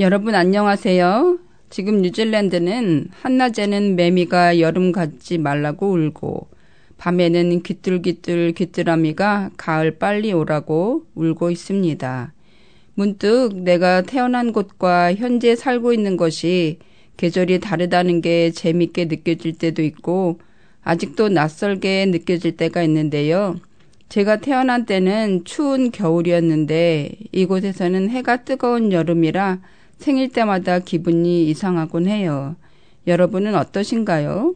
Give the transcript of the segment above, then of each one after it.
여러분 안녕하세요. 지금 뉴질랜드는 한낮에는 매미가 여름 갖지 말라고 울고 밤에는 귀뚤귀뚤 귀뚜라미가 가을 빨리 오라고 울고 있습니다. 문득 내가 태어난 곳과 현재 살고 있는 것이 계절이 다르다는 게 재밌게 느껴질 때도 있고 아직도 낯설게 느껴질 때가 있는데요. 제가 태어난 때는 추운 겨울이었는데 이곳에서는 해가 뜨거운 여름이라 생일 때마다 기분이 이상하곤 해요. 여러분은 어떠신가요?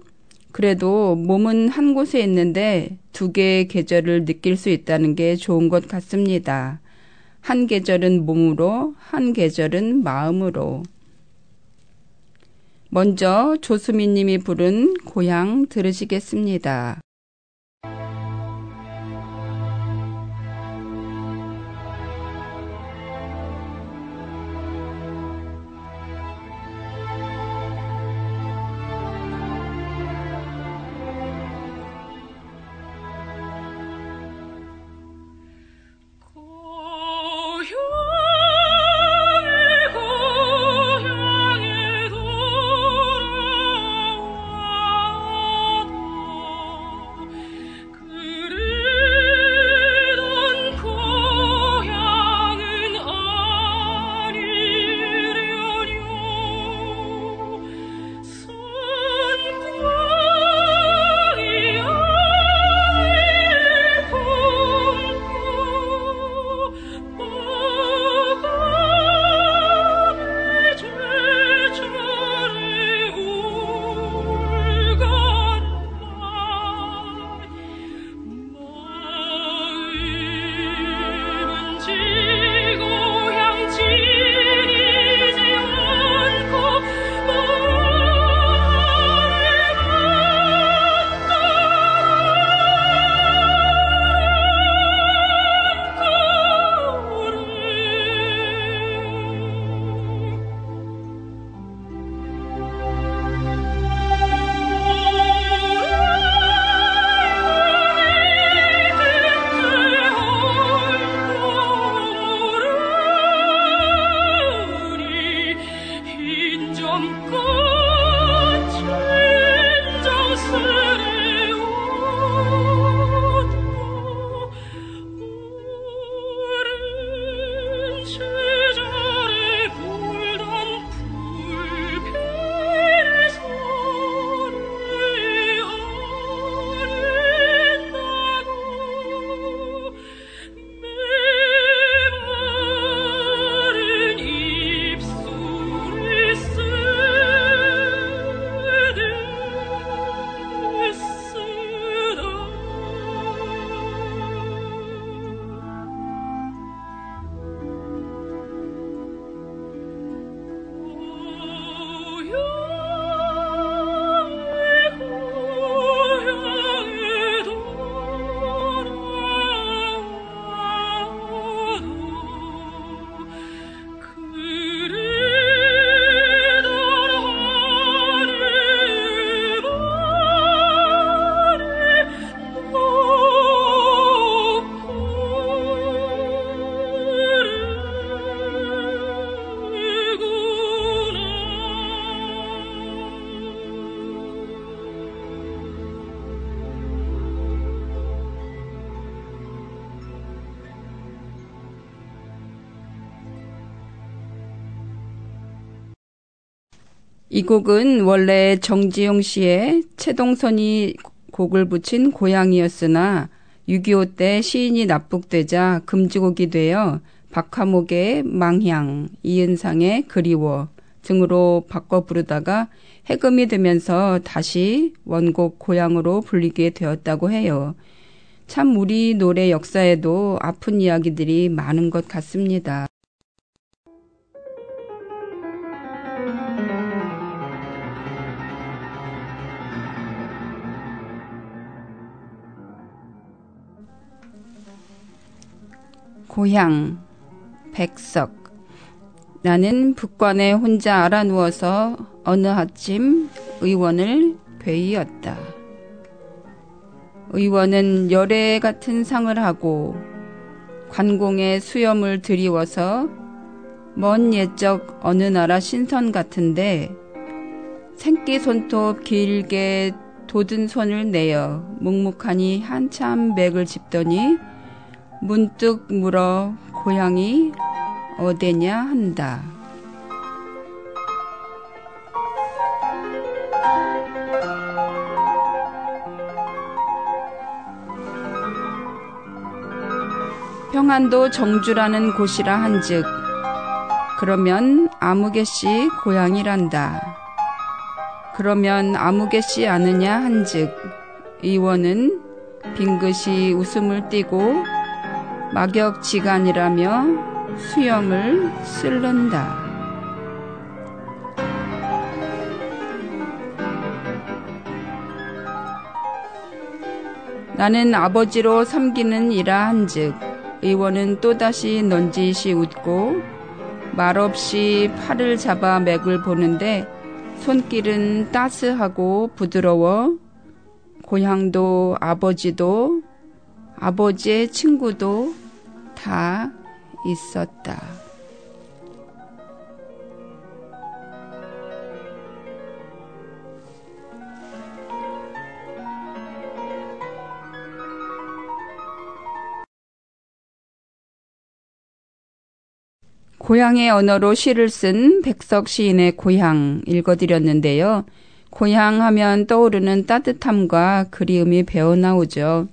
그래도 몸은 한 곳에 있는데 두 개의 계절을 느낄 수 있다는 게 좋은 것 같습니다. 한 계절은 몸으로, 한 계절은 마음으로. 먼저 조수민 님이 부른 고향 들으시겠습니다. 이 곡은 원래 정지용 씨의 채동선이 곡을 붙인 고양이였으나 6.25 때 시인이 납북되자 금지곡이 되어 박화목의 망향, 이은상의 그리워 등으로 바꿔 부르다가 해금이 되면서 다시 원곡 고향으로 불리게 되었다고 해요. 참 우리 노래 역사에도 아픈 이야기들이 많은 것 같습니다. 고향, 백석. 나는 북관에 혼자 알아 누워서 어느 아침 의원을 괴이었다. 의원은 열애 같은 상을 하고 관공의 수염을 들이워서 먼 옛적 어느 나라 신선 같은데 생기 손톱 길게 돋은 손을 내어 묵묵하니 한참 맥을 짚더니 문득 물어 고향이 어디냐 한다. 평안도 정주라는 곳이라 한즉 그러면 아무개씨 고향이란다. 그러면 아무개씨 아느냐 한즉 의원은 빙긋이 웃음을 띠고 막역지간이라며 수염을 쓸른다. 나는 아버지로 섬기는 이라 한즉 의원은 또다시 넌지시 웃고 말없이 팔을 잡아 맥을 보는데 손길은 따스하고 부드러워 고향도 아버지도 아버지의 친구도 다 있었다. 고향의 언어로 시를 쓴 백석 시인의 고향 읽어드렸는데요. 고향 하면 떠오르는 따뜻함과 그리움이 배어나오죠.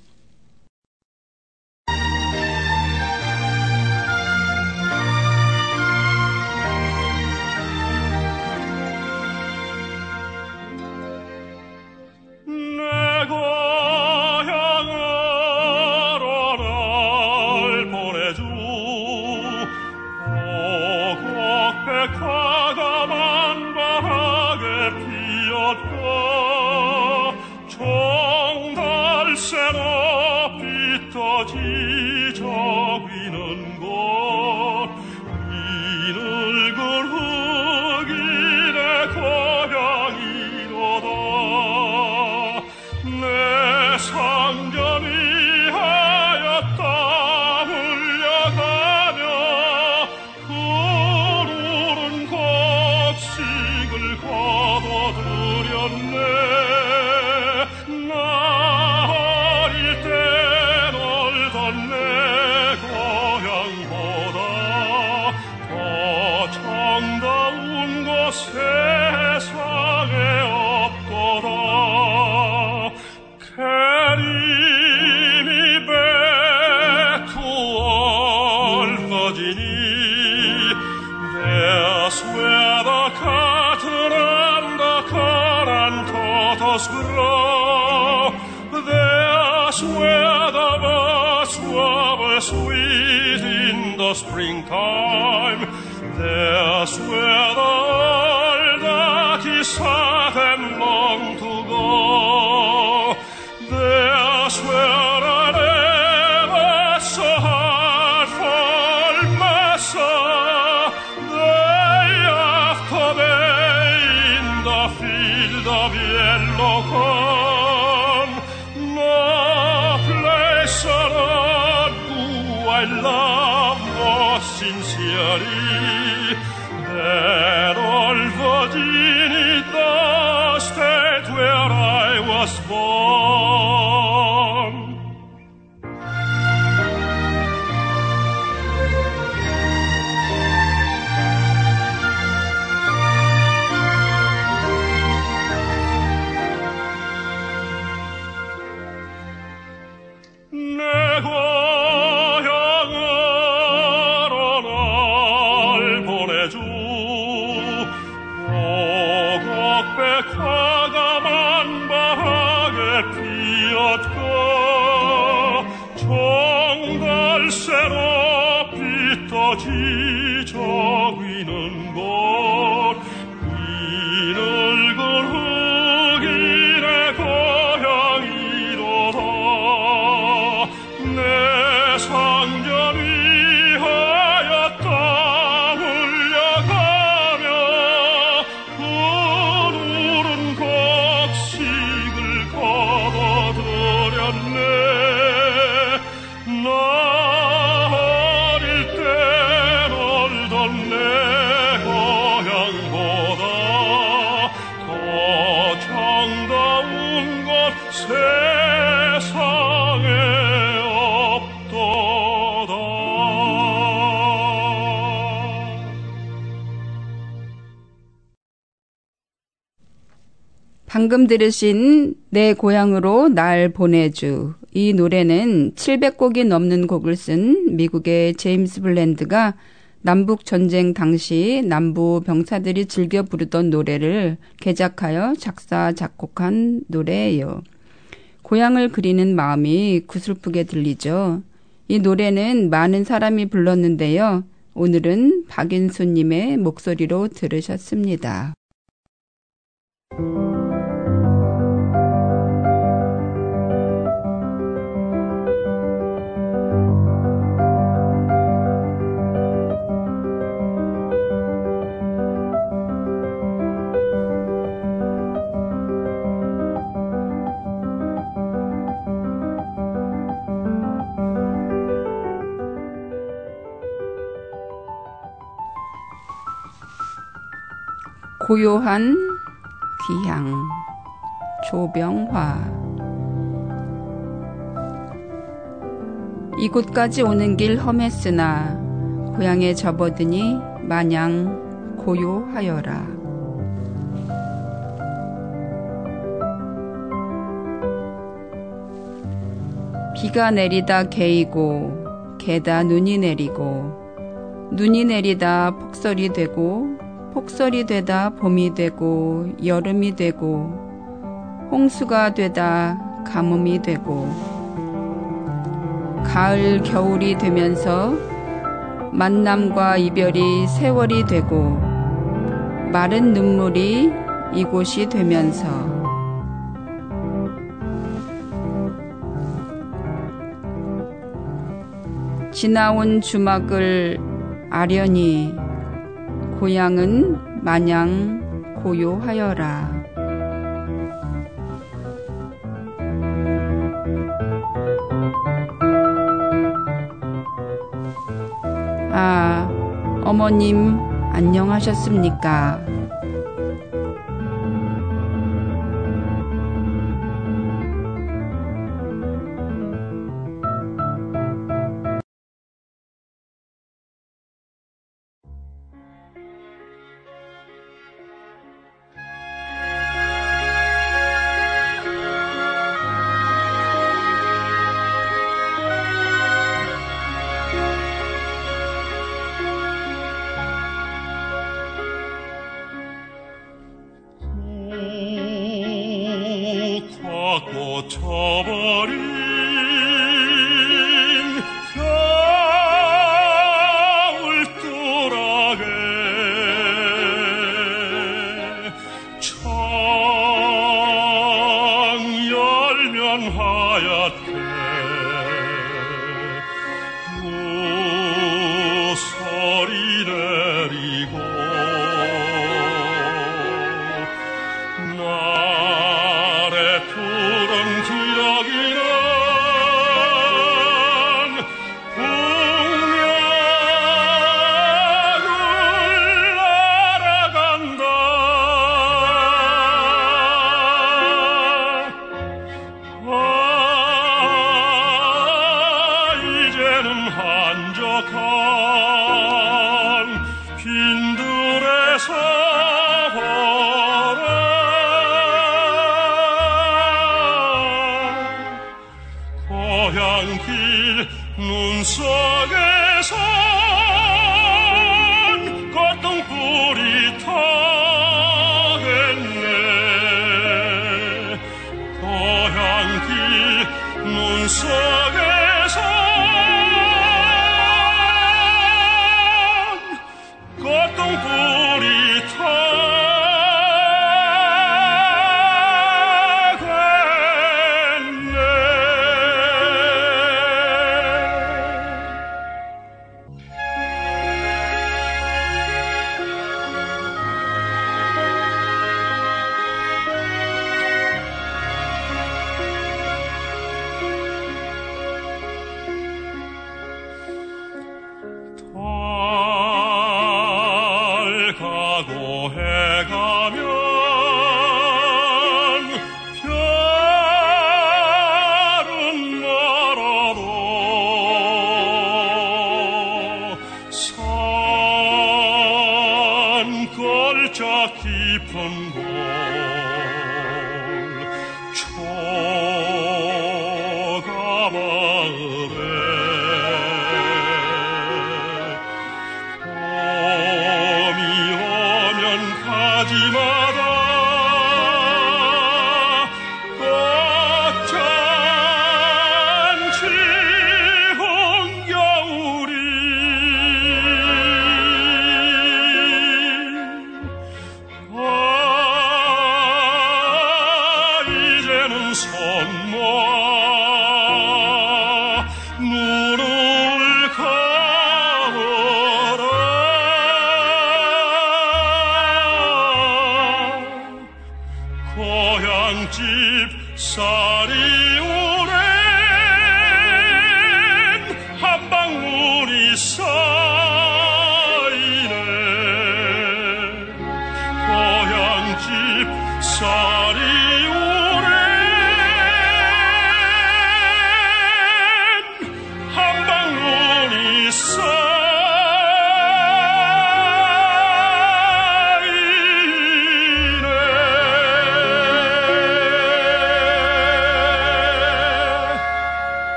피었고 정갈새로 빛터지 저귀는 곳 이늘군 흑인의 고향이로다 내 상견이 하였다 울려가며 구르른 곡식을 거둬들였네 나 어릴 때 놀던 내 고향보다 더 정다운 곳 세상에 없도다. 방금 들으신 내 고향으로 날 보내주 이 노래는 700곡이 넘는 곡을 쓴 미국의 제임스 블랜드가 남북전쟁 당시 남부 병사들이 즐겨 부르던 노래를 개작하여 작사, 작곡한 노래예요. 고향을 그리는 마음이 구슬프게 들리죠. 이 노래는 많은 사람이 불렀는데요. 오늘은 박인수님의 목소리로 들으셨습니다. 고요한 귀향 조병화. 이곳까지 오는 길 험했으나 고향에 접어드니 마냥 고요하여라. 비가 내리다 개이고 개다 눈이 내리고 눈이 내리다 폭설이 되고 폭설이 되다 봄이 되고 여름이 되고 홍수가 되다 가뭄이 되고 가을 겨울이 되면서 만남과 이별이 세월이 되고 마른 눈물이 이곳이 되면서 지나온 주막을 아련히 고향은 마냥 고요하여라. 아, 어머님 안녕하셨습니까? 꽂혀버린 겨울뚜락에 창 열면 하얗게 무설이 내리고 고향길 눈속에선 꽃등불이 타겠네 고향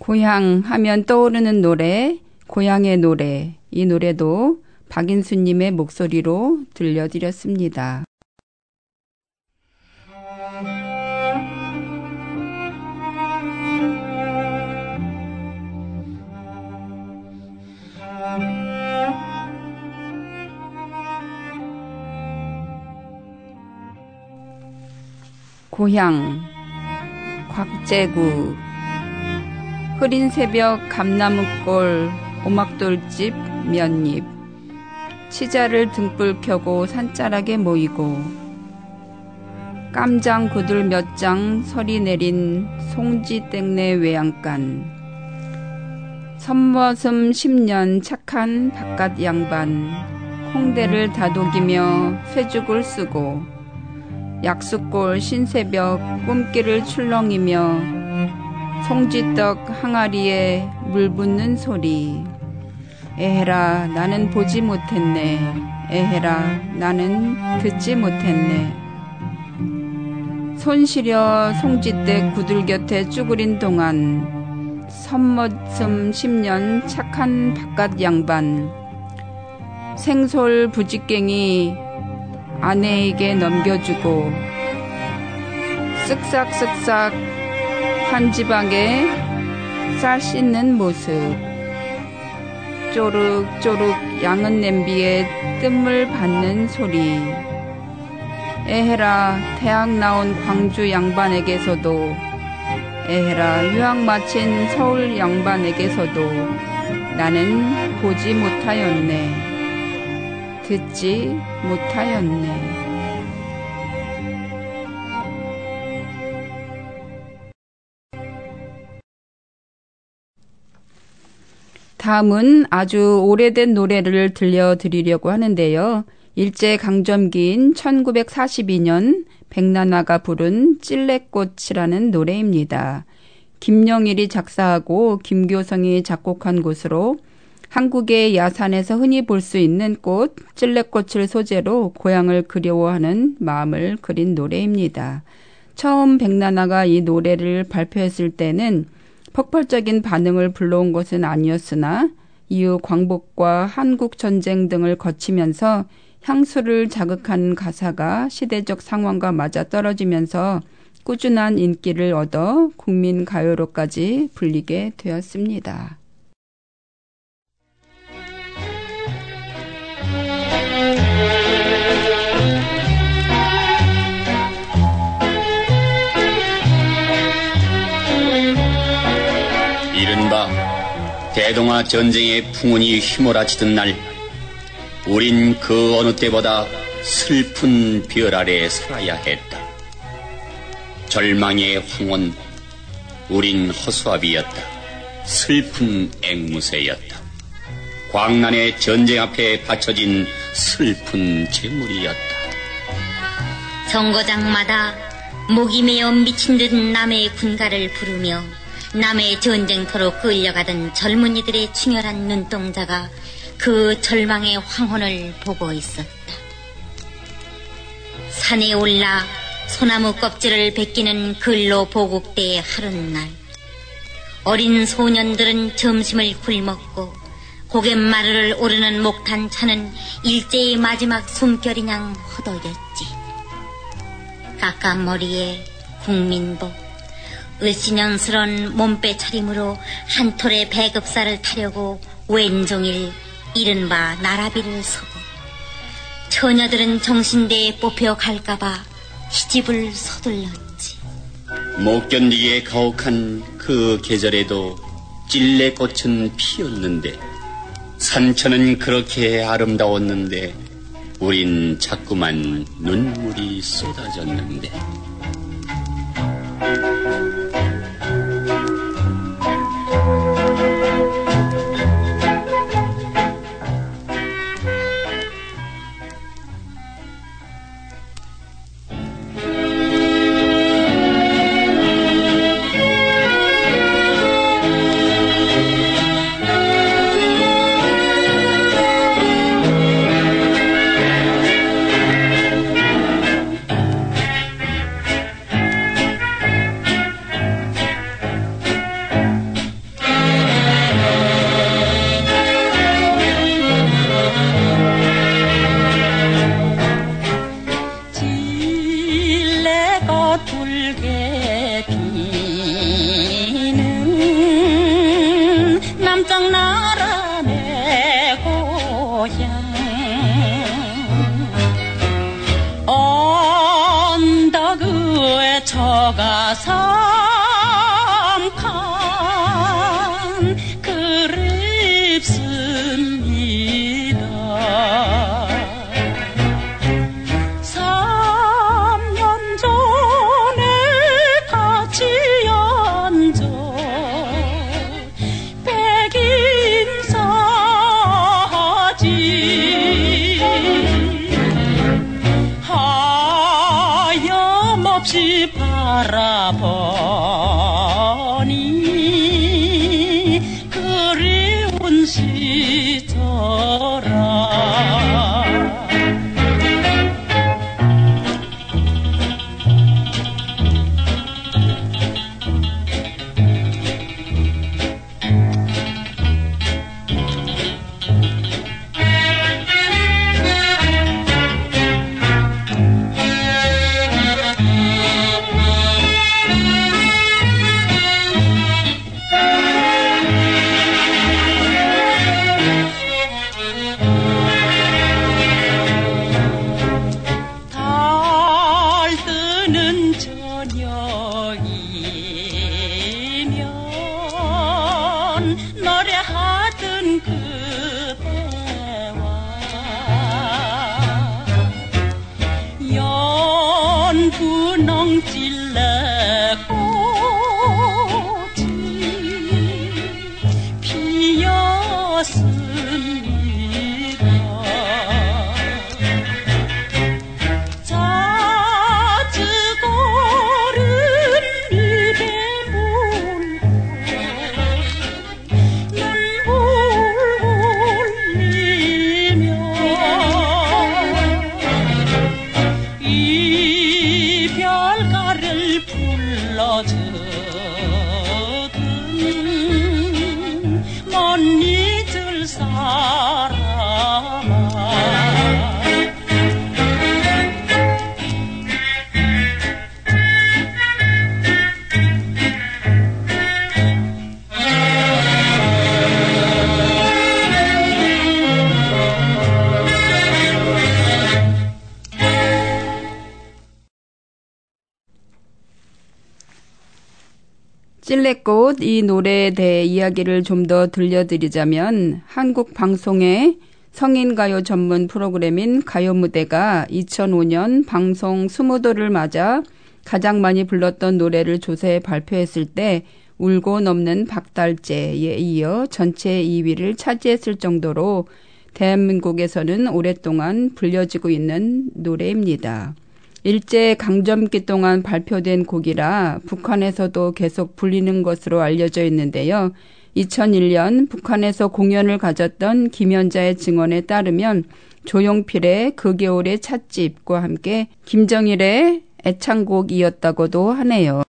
고향 하면 떠오르는 노래, 고향의 노래, 이 노래도 박인수님의 목소리로 들려드렸습니다. 고향, 곽재구. 흐린 새벽 감나무골 오막돌집 면잎 치자를 등불 켜고 산자락에 모이고 깜장 구들 몇 장 서리 내린 송지땡네 외양간 선머슴 10년 착한 바깥 양반 홍대를 다독이며 쇠죽을 쓰고 약수골 신새벽 꿈길을 출렁이며 송지떡 항아리에 물 붓는 소리. 에헤라 나는 보지 못했네. 에헤라 나는 듣지 못했네. 손 시려 송지떡 구들 곁에 쭈그린 동안 선머슴 10년 착한 바깥 양반 생솔 부지깽이 아내에게 넘겨주고 쓱싹쓱싹 한 지방에 쌀 씻는 모습 쪼륵쪼륵 양은 냄비에 뜸을 받는 소리 에헤라 대학 나온 광주 양반에게서도 에헤라 유학 마친 서울 양반에게서도 나는 보지 못하였네 듣지 못하였네 다음은 아주 오래된 노래를 들려드리려고 하는데요. 일제강점기인 1942년 백나나가 부른 찔레꽃이라는 노래입니다. 김영일이 작사하고 김교성이 작곡한 곳으로 한국의 야산에서 흔히 볼 수 있는 꽃, 찔레꽃을 소재로 고향을 그리워하는 마음을 그린 노래입니다. 처음 백나나가 이 노래를 발표했을 때는 폭발적인 반응을 불러온 것은 아니었으나 이후 광복과 한국전쟁 등을 거치면서 향수를 자극한 가사가 시대적 상황과 맞아떨어지면서 꾸준한 인기를 얻어 국민 가요로까지 불리게 되었습니다. 이른바 대동아 전쟁의 풍운이 휘몰아치던 날 우린 그 어느 때보다 슬픈 별 아래 살아야 했다. 절망의 황혼, 우린 허수아비였다. 슬픈 앵무새였다. 광란의 전쟁 앞에 바쳐진 슬픈 재물이었다. 정거장마다 목이 메어 미친 듯 남의 군가를 부르며 남의 전쟁터로 끌려가던 젊은이들의 충혈한 눈동자가 그 절망의 황혼을 보고 있었다. 산에 올라 소나무 껍질을 벗기는 근로 보국대의 하룻날, 어린 소년들은 점심을 굶었고 고갯마루를 오르는 목탄 차는 일제의 마지막 숨결이냥 허덕였지. 까까머리에 국민복, 을씨년스런 몸빼 차림으로 한 톨의 배급사를 타려고 웬종일 이른바 나라비를 서고, 처녀들은 정신대에 뽑혀 갈까봐 시집을 서둘렀지. 못 견디게 가혹한 그 계절에도 찔레꽃은 피었는데, 산천은 그렇게 아름다웠는데, 우린 자꾸만 눈물이 쏟아졌는데. 못 잊을 사람아. 찔레꽃 이 노래에 대해 이야기를 좀 더 들려드리자면 한국 방송의 성인가요 전문 프로그램인 가요무대가 2005년 방송 20도를 맞아 가장 많이 불렀던 노래를 조사해 발표했을 때 울고 넘는 박달재에 이어 전체 2위를 차지했을 정도로 대한민국에서는 오랫동안 불려지고 있는 노래입니다. 일제 강점기 동안 발표된 곡이라 북한에서도 계속 불리는 것으로 알려져 있는데요. 2001년 북한에서 공연을 가졌던 김연자의 증언에 따르면 조용필의 그 겨울의 찻집과 함께 김정일의 애창곡이었다고도 하네요.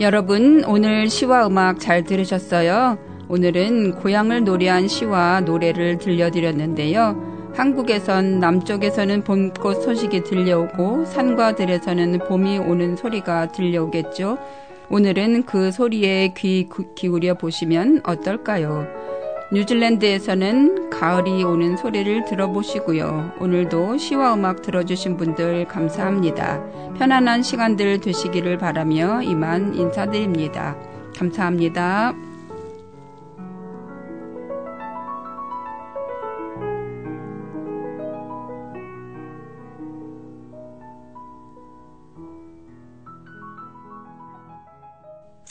여러분, 오늘 시와 음악 잘 들으셨어요? 오늘은 고향을 노래한 시와 노래를 들려드렸는데요. 한국에선 남쪽에서는 봄꽃 소식이 들려오고 산과 들에서는 봄이 오는 소리가 들려오겠죠. 오늘은 그 소리에 귀 기울여 보시면 어떨까요? 뉴질랜드에서는 가을이 오는 소리를 들어보시고요. 오늘도 시와 음악 들어주신 분들 감사합니다. 편안한 시간들 되시기를 바라며 이만 인사드립니다. 감사합니다.